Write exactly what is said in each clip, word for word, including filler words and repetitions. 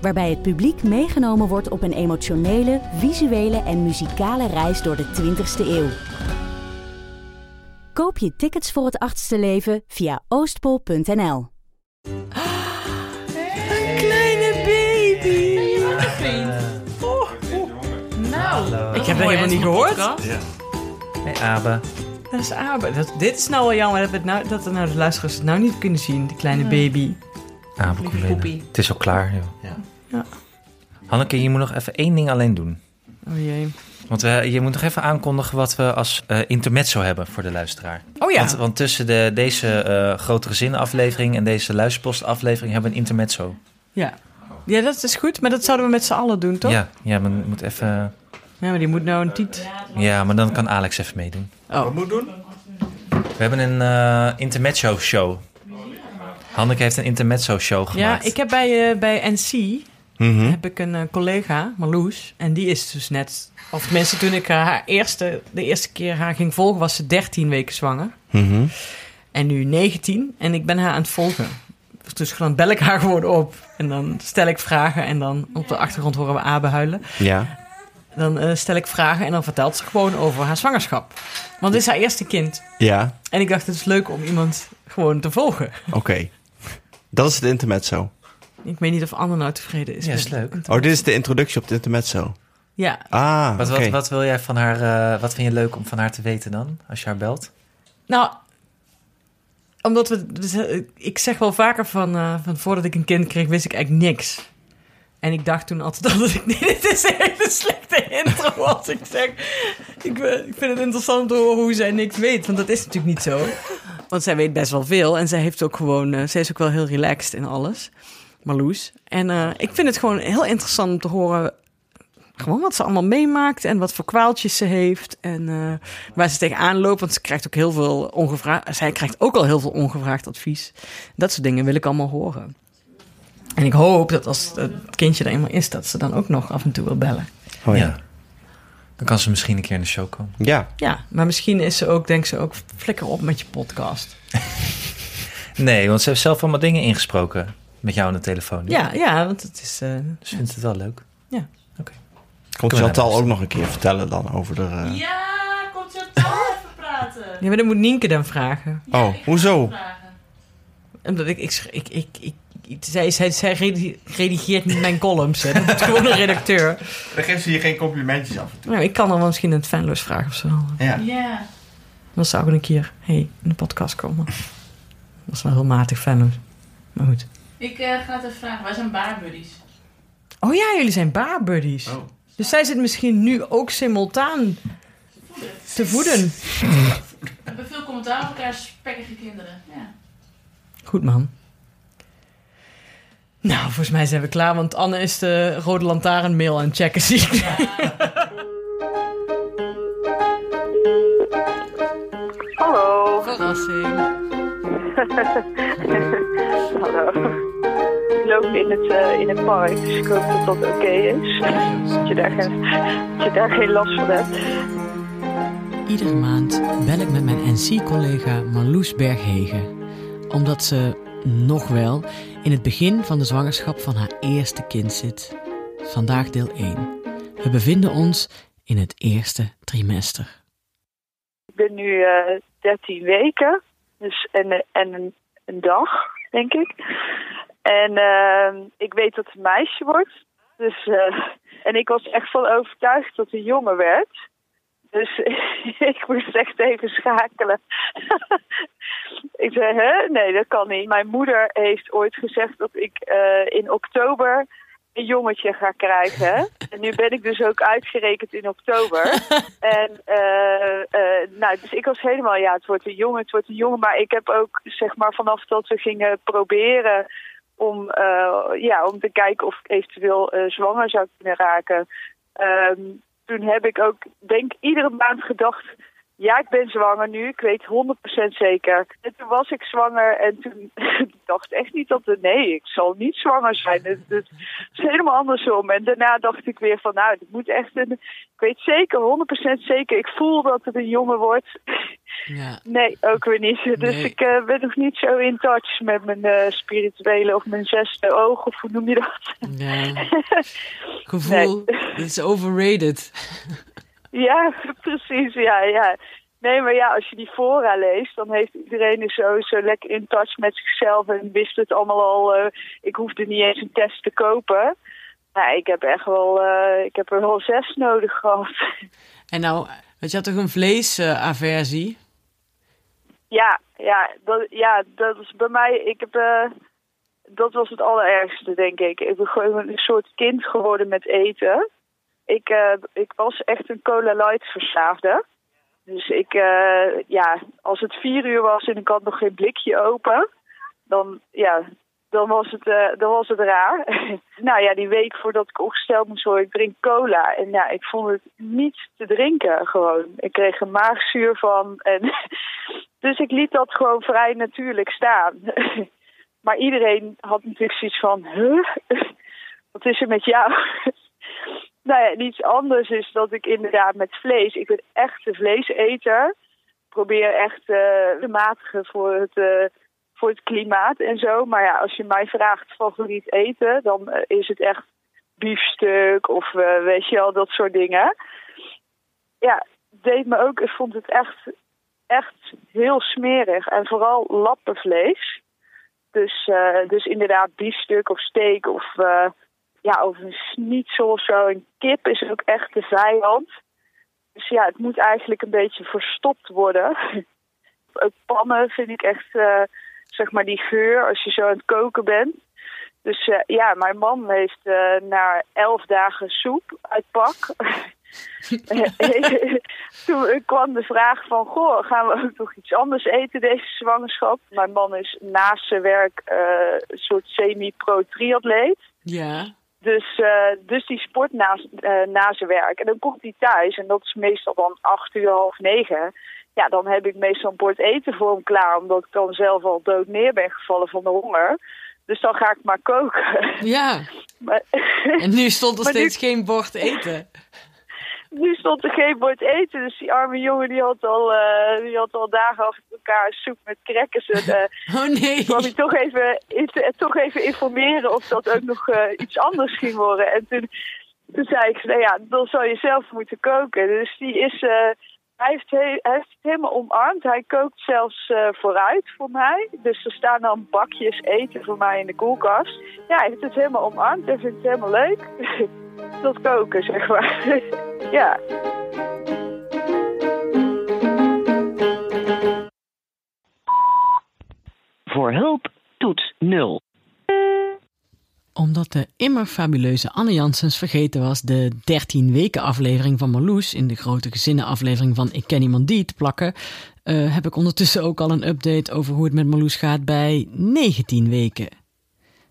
waarbij het publiek meegenomen wordt op een emotionele, visuele en muzikale reis door de twintigste eeuw. Koop je tickets voor Het achtste leven via oostpool punt n l. Een kleine baby! Oh, oh. Nou, ik heb dat helemaal niet gehoord. Ja. Hey, Abe. Dat is Abe. Dat, dit is nou wel jammer dat, we nou, dat we nou de luisteraars het nou niet kunnen zien, de kleine baby. Abe, kom binnen. Het is al klaar, joh. Ja. Ja. Hanneke, je moet nog even één ding alleen doen. Oh jee. Want we, je moet nog even aankondigen wat we als uh, intermezzo hebben voor de luisteraar. Oh ja. Want, want tussen de, deze uh, grote gezinaflevering en deze luisterpostaflevering hebben we een intermezzo. Ja. Ja, dat is goed, maar dat zouden we met z'n allen doen, toch? Ja, ja, maar je moet even... Ja, maar die moet nou een tiet. Ja, maar dan kan Alex even meedoen. Oh. Wat moet doen? We hebben een uh, intermezzo-show. Hanneke heeft een intermezzo-show gemaakt. Ja, ik heb bij, uh, bij N C... Mm-hmm. heb ik een uh, collega, Marloes, en die is dus net... Of tenminste, toen ik haar eerste, de eerste keer haar ging volgen... was ze dertien weken zwanger. Mm-hmm. En nu negentien. En ik ben haar aan het volgen. Dus dan bel ik haar gewoon op. En dan stel ik vragen. En dan op de achtergrond horen we Abe huilen. Ja. Dan uh, stel ik vragen. En dan vertelt ze gewoon over haar zwangerschap. Want het is haar eerste kind. Ja. En ik dacht, het is leuk om iemand gewoon te volgen. Oké. Okay. Dat is het intermezzo. Ik weet niet of Anne nou tevreden is. Ja, is leuk. Oh, dit is de introductie op het intermezzo. Ja. Ah, wat, okay. wat, wat wil jij van haar... Uh, wat vind je leuk om van haar te weten dan? Als je haar belt? Nou... Omdat we, dus, ik zeg wel vaker van, uh, van voordat ik een kind kreeg, wist ik eigenlijk niks. En ik dacht toen altijd dat ik, nee, dit is een hele slechte intro als ik zeg. Ik, ik vind het interessant te horen hoe zij niks weet, want dat is natuurlijk niet zo. Want zij weet best wel veel en zij heeft ook gewoon, uh, zij is ook wel heel relaxed in alles, Marloes. En uh, ik vind het gewoon heel interessant om te horen gewoon wat ze allemaal meemaakt en wat voor kwaaltjes ze heeft en uh, waar ze tegenaan loopt. Want ze krijgt ook heel veel ongevraagd... Zij krijgt ook al heel veel ongevraagd advies. Dat soort dingen wil ik allemaal horen. En ik hoop dat als het kindje er eenmaal is, dat ze dan ook nog af en toe wil bellen. Oh ja. Ja. Dan kan ze misschien een keer in de show komen. Ja. Ja, maar misschien is ze ook, denkt ze ook, flikker op met je podcast. Nee, want ze heeft zelf allemaal dingen ingesproken met jou aan de telefoon. Nu. Ja, ja, want het is... Uh, dus vindt ja. het wel leuk. Ja. Oké. Okay. Komt Chantal ook nog een keer vertellen dan over de... Uh... Ja, komt Chantal even praten. Ja, maar dan moet Nienke dan vragen. Ja, oh, hoezo? Vragen. Omdat ik... ik, ik, ik, ik, ik zij, zij, zij redigeert niet mijn columns. Hè. Dat is gewoon een redacteur. Dan geeft ze je geen complimentjes af en toe. Nou, ik kan dan wel misschien een fanloos vragen of zo. Ja. Ja. Dan zou ik een keer hey, in de podcast komen. Dat is wel heel matig fanloos. Maar goed. Ik uh, ga het even vragen. Wij zijn baarbuddies. Oh ja, jullie zijn baarbuddies. Oh. Dus zij zit misschien nu ook simultaan voeden. te voeden. We hebben veel commentaar op elkaar, spekkige kinderen. Ja. Goed, man. Nou, volgens mij zijn we klaar, want Anne is de rode lantaarnmail aan het checken, zie ik. Ja. Hallo. Verrassing. Hallo. Ik loop in het, uh, in het park, dus ik hoop dat dat oké okay is. Dat je, daar geen, dat je daar geen last van hebt. Iedere maand bel ik met mijn N C-collega Marloes Berghegen. Omdat ze nog wel in het begin van de zwangerschap van haar eerste kind zit. Vandaag deel één. We bevinden ons in het eerste trimester. Ik ben nu uh, dertien weken dus en, en een, een dag, denk ik. En uh, ik weet dat het een meisje wordt. Dus, uh, en ik was echt van overtuigd dat het een jongen werd. Dus ik moest echt even schakelen. Ik zei, hè? Nee, dat kan niet. Mijn moeder heeft ooit gezegd dat ik uh, in oktober een jongetje ga krijgen. Hè? En nu ben ik dus ook uitgerekend in oktober. En uh, uh, nou, dus ik was helemaal, ja, het wordt een jongen, het wordt een jongen. Maar ik heb ook, zeg maar, vanaf dat we gingen proberen... Om, uh, ja, om te kijken of ik eventueel uh, zwanger zou kunnen raken. Um, toen heb ik ook, denk iedere maand gedacht... ja, ik ben zwanger nu, ik weet honderd procent zeker. En toen was ik zwanger en toen dacht echt niet dat... nee, ik zal niet zwanger zijn. Het, het is helemaal andersom. En daarna dacht ik weer van, nou, het moet echt een... ik weet zeker, honderd procent zeker, ik voel dat het een jongen wordt. Ja. Nee, ook weer niet. Dus nee. ik uh, ben nog niet zo in touch met mijn uh, spirituele of mijn zesde oog, of hoe noem je dat? Nee. Gevoel, het nee. is overrated. Ja, precies, ja, ja. Nee, maar ja, als je die fora leest, dan heeft iedereen er zo, zo lekker in touch met zichzelf en wist het allemaal al. Uh, ik hoefde niet eens een test te kopen. Nou, ik heb echt wel, uh, ik heb er wel zes nodig gehad. En nou, want je had toch een vleesaversie? Uh, ja, ja, dat, ja, dat is bij mij, ik heb, uh, dat was het allerergste, denk ik. Ik ben gewoon een soort kind geworden met eten. Ik, uh, ik was echt een Cola Light verslaafde. Dus ik, uh, ja, als het vier uur was en ik had nog geen blikje open, dan, ja, dan, was, het, uh, dan was het raar. Nou ja, die week voordat ik opgesteld moest worden, ik drink cola. En ja, ik vond het niet te drinken gewoon. Ik kreeg een maagzuur van. En dus ik liet dat gewoon vrij natuurlijk staan. Maar iedereen had natuurlijk zoiets van, huh? Wat is er met jou? Nou ja, iets anders is dat ik inderdaad met vlees... ik ben echt een vleeseter. Ik probeer echt uh, te matigen voor het, uh, voor het klimaat en zo. Maar ja, als je mij vraagt favoriet eten... dan uh, is het echt biefstuk of uh, weet je wel, dat soort dingen. Ja, deed me ook... ik vond het echt, echt heel smerig. En vooral lappenvlees. Dus, uh, dus inderdaad biefstuk of steak of... Uh, ja, of een schnitzel of zo. Een kip is ook echt de vijand. Dus ja, het moet eigenlijk een beetje verstopt worden. Ook pannen vind ik echt, uh, zeg maar, die geur als je zo aan het koken bent. Dus uh, ja, mijn man heeft uh, na elf dagen soep uit pak. Toen kwam de vraag van, goh, gaan we ook nog iets anders eten deze zwangerschap? Mijn man is naast zijn werk uh, een soort semi-pro-triatleet. Ja. Dus, uh, dus die sport na, uh, na zijn werk. En dan komt hij thuis. En dat is meestal dan acht uur, half negen. Ja, dan heb ik meestal een bord eten voor hem klaar. Omdat ik dan zelf al dood neer ben gevallen van de honger. Dus dan ga ik maar koken. Ja. Maar, en nu stond er steeds nu, geen bord eten. Nu stond er geen bord eten. Dus die arme jongen die had al, uh, die had al dagen achter elkaar soep met crackers. En, uh, oh nee. Kwam hij toch even, toch even informeren of dat ook nog uh, iets anders ging worden. En toen, toen zei ik, nou ja, dan zou je zelf moeten koken. Dus die is, uh, hij, heeft he- hij heeft het helemaal omarmd. Hij kookt zelfs uh, vooruit voor mij. Dus er staan dan bakjes eten voor mij in de koelkast. Ja, hij heeft het helemaal omarmd. Hij vindt het helemaal leuk. Tot koken, zeg maar. Ja. Voor hulp, toets nul. Omdat de immer fabuleuze Anne Janssens vergeten was de dertien weken aflevering van Marloes in de grote gezinnen aflevering van Ik ken iemand die te plakken, uh, heb ik ondertussen ook al een update over hoe het met Marloes gaat bij negentien weken.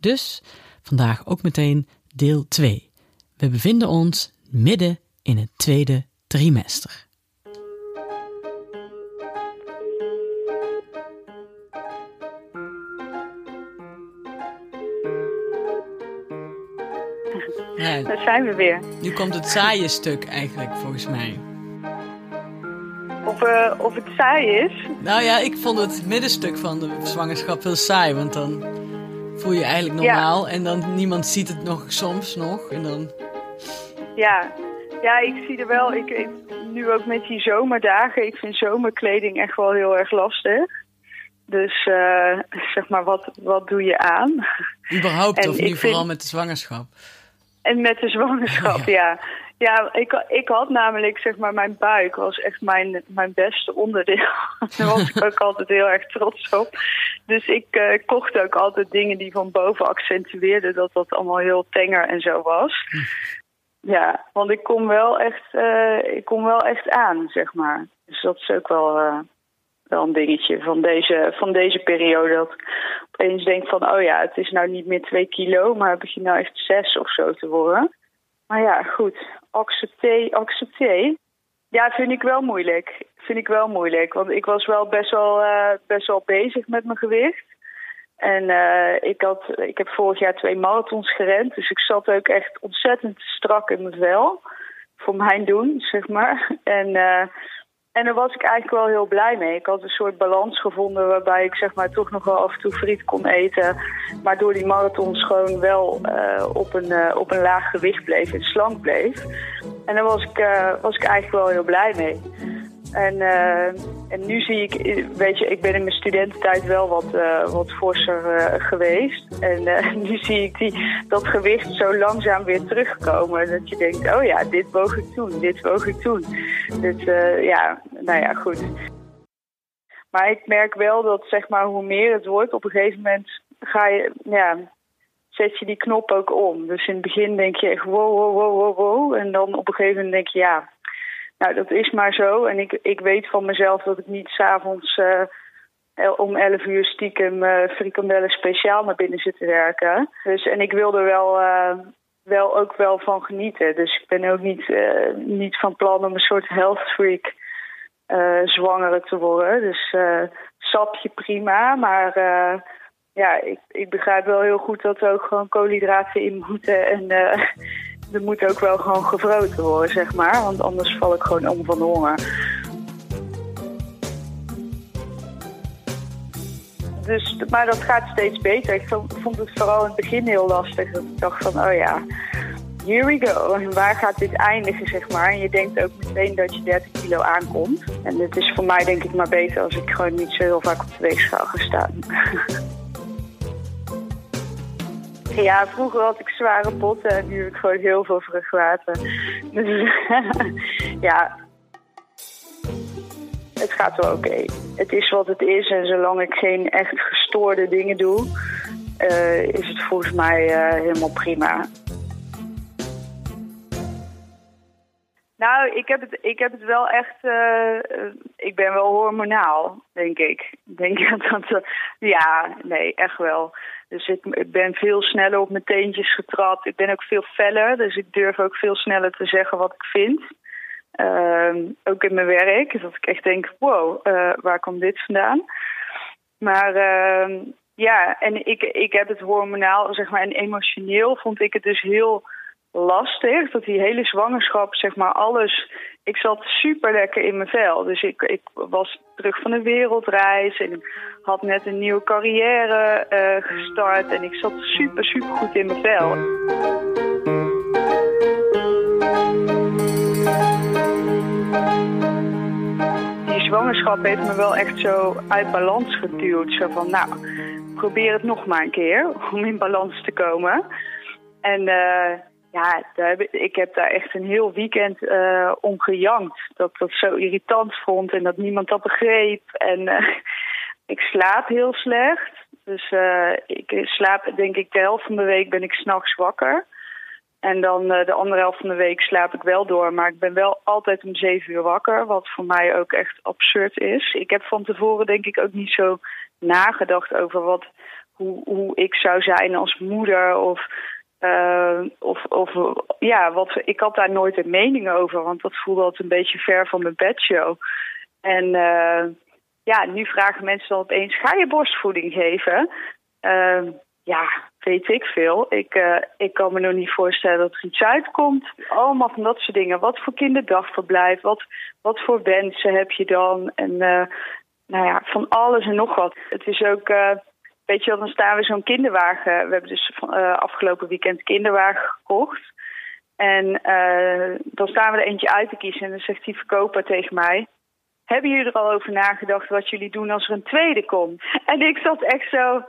Dus vandaag ook meteen deel twee. We bevinden ons midden in het tweede trimester. Ja, daar zijn we weer. Nu komt het saaie stuk eigenlijk, volgens mij. Of, uh, of het saai is? Nou ja, ik vond het middenstuk van de zwangerschap heel saai, want dan voel je eigenlijk normaal. Ja. En dan niemand ziet het nog soms nog en dan... Ja, ja, ik zie er wel, ik, ik, nu ook met die zomerdagen, ik vind zomerkleding echt wel heel erg lastig. Dus uh, zeg maar, wat, wat doe je aan? Überhaupt, en of nu vind... vooral met de zwangerschap? En met de zwangerschap, oh, ja. Ja, ja ik, ik had namelijk, zeg maar, mijn buik was echt mijn, mijn beste onderdeel. Daar was ik ook altijd heel erg trots op. Dus ik uh, kocht ook altijd dingen die van boven accentueerden dat dat allemaal heel tenger en zo was. Hm. Ja, want ik kom wel echt, uh, ik kom wel echt aan, zeg maar. Dus dat is ook wel, uh, wel een dingetje van deze, van deze periode. Dat opeens denk van, oh ja, het is nou niet meer twee kilo, maar begin nou echt zes of zo te worden. Maar ja, goed, accepteer, accepteer. Ja, vind ik wel moeilijk. Vind ik wel moeilijk, want ik was wel best wel, uh, best wel bezig met mijn gewicht. En uh, ik, had, ik heb vorig jaar twee marathons gerend, dus ik zat ook echt ontzettend strak in mijn vel. Voor mijn doen, zeg maar. En, uh, en daar was ik eigenlijk wel heel blij mee. Ik had een soort balans gevonden waarbij ik zeg maar toch nog wel af en toe friet kon eten. Maar door die marathons gewoon wel uh, op, een, uh, op een laag gewicht bleef en slank bleef. En daar was ik, uh, was ik eigenlijk wel heel blij mee. En, uh, en nu zie ik, weet je, ik ben in mijn studententijd wel wat, uh, wat forser uh, geweest. En uh, nu zie ik die, dat gewicht zo langzaam weer terugkomen. Dat je denkt, oh ja, dit woog ik toen, dit woog ik toen. Dit, uh, ja, nou ja, goed. Maar ik merk wel dat, zeg maar, hoe meer het wordt, op een gegeven moment ga je, ja, zet je die knop ook om. Dus in het begin denk je echt wow, wow, wow, wow, wow. En dan op een gegeven moment denk je, ja... Nou, dat is maar zo. En ik, ik weet van mezelf dat ik niet s'avonds uh, om elf uur stiekem uh, frikandellen speciaal naar binnen zit te werken. Dus, en ik wil er wel, uh, wel ook wel van genieten. Dus ik ben ook niet, uh, niet van plan om een soort health freak uh, zwangere te worden. Dus uh, sapje prima, maar... Uh, Ja, ik, ik begrijp wel heel goed dat er ook gewoon koolhydraten in moeten. En uh, er moet ook wel gewoon gevroten worden, zeg maar. Want anders val ik gewoon om van de honger. Dus, maar dat gaat steeds beter. Ik vond het vooral in het begin heel lastig. Dat ik dacht van, oh ja, here we go. En waar gaat dit eindigen, zeg maar. En je denkt ook meteen dat je dertig kilo aankomt. En het is voor mij denk ik maar beter als ik gewoon niet zo heel vaak op de weegschaal ga staan. Ja, vroeger had ik zware botten en nu heb ik gewoon heel veel vruchtwater. Dus ja, het gaat wel oké. Okay. Het is wat het is en zolang ik geen echt gestoorde dingen doe, uh, is het volgens mij uh, helemaal prima. Nou, ik heb het, ik heb het wel echt... Uh, ik ben wel hormonaal, denk ik. Denk dat, uh, ja, nee, echt wel. Dus ik, ik ben veel sneller op mijn teentjes getrapt. Ik ben ook veel feller, dus ik durf ook veel sneller te zeggen wat ik vind. Uh, ook in mijn werk, dat ik echt denk, wow, uh, waar komt dit vandaan? Maar uh, ja, en ik, ik heb het hormonaal, zeg maar, en emotioneel vond ik het dus heel... lastig, dat die hele zwangerschap, zeg maar, alles... Ik zat super lekker in mijn vel. Dus ik, ik was terug van een wereldreis en ik had net een nieuwe carrière uh, gestart. En ik zat super, super goed in mijn vel. Die zwangerschap heeft me wel echt zo uit balans geduwd. Zo van, nou, probeer het nog maar een keer om in balans te komen. En... Uh, Ja, ik heb daar echt een heel weekend uh, om gejankt. Dat ik dat zo irritant vond en dat niemand dat begreep. En uh, ik slaap heel slecht. Dus uh, ik slaap, denk ik, de helft van de week ben ik 's nachts wakker. En dan uh, de andere helft van de week slaap ik wel door. Maar ik ben wel altijd om zeven uur wakker, wat voor mij ook echt absurd is. Ik heb van tevoren denk ik ook niet zo nagedacht over wat, hoe, hoe ik zou zijn als moeder of... Uh, of, of ja, wat, ik had daar nooit een mening over, want dat voelde altijd een beetje ver van mijn bedshow. En uh, ja, nu vragen mensen dan opeens: ga je borstvoeding geven? Uh, ja, weet ik veel. Ik, uh, ik kan me nog niet voorstellen dat er iets uitkomt. Allemaal van dat soort dingen. Wat voor kinderdagverblijf? Wat, wat voor wensen heb je dan? En uh, nou ja, van alles en nog wat. Het is ook. Uh, Weet je wel, dan staan we zo'n kinderwagen. We hebben dus uh, afgelopen weekend kinderwagen gekocht. En uh, dan staan we er eentje uit te kiezen. En dan zegt die verkoper tegen mij... Hebben jullie er al over nagedacht wat jullie doen als er een tweede komt? En ik zat echt zo...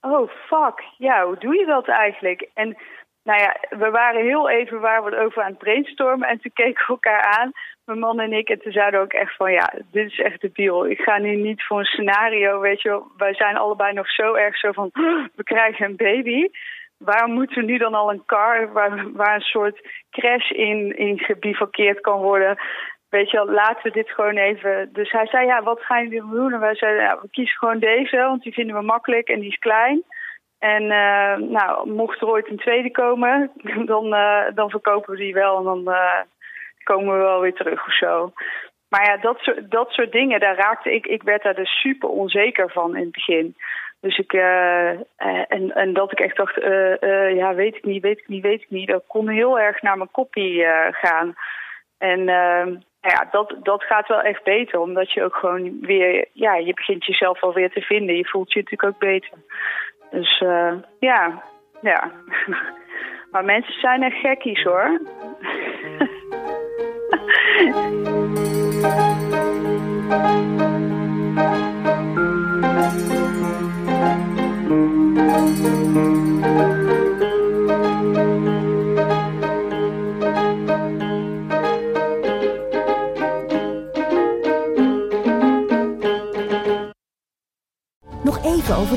Oh, fuck. Ja, hoe doe je dat eigenlijk? En nou ja, we waren heel even waar we over aan het brainstormen. En toen keken we elkaar aan... Mijn man en ik, en toen zeiden we ook echt van, ja, dit is echt debiel. Ik ga nu niet voor een scenario, weet je wel. Wij zijn allebei nog zo erg zo van, we krijgen een baby. Waarom moeten we nu dan al een car waar, waar een soort crash in, in gebivakkeerd kan worden? Weet je wel, laten we dit gewoon even... Dus hij zei, ja, wat gaan jullie doen? En wij zeiden, ja, we kiezen gewoon deze, want die vinden we makkelijk en die is klein. En uh, nou, mocht er ooit een tweede komen, dan, uh, dan verkopen we die wel en dan uh, komen we wel weer terug of zo. Maar ja, dat soort, dat soort dingen, daar raakte ik, ik werd daar dus super onzeker van in het begin. Dus ik, uh, en, en dat ik echt dacht, uh, uh, ja, weet ik niet, weet ik niet, weet ik niet. Dat kon heel erg naar mijn koppie uh, gaan. En uh, ja, dat, dat gaat wel echt beter, omdat je ook gewoon weer, ja, je begint jezelf alweer te vinden. Je voelt je natuurlijk ook beter. Dus uh, ja, ja. Maar mensen zijn echt gekkies, hoor. Nog even over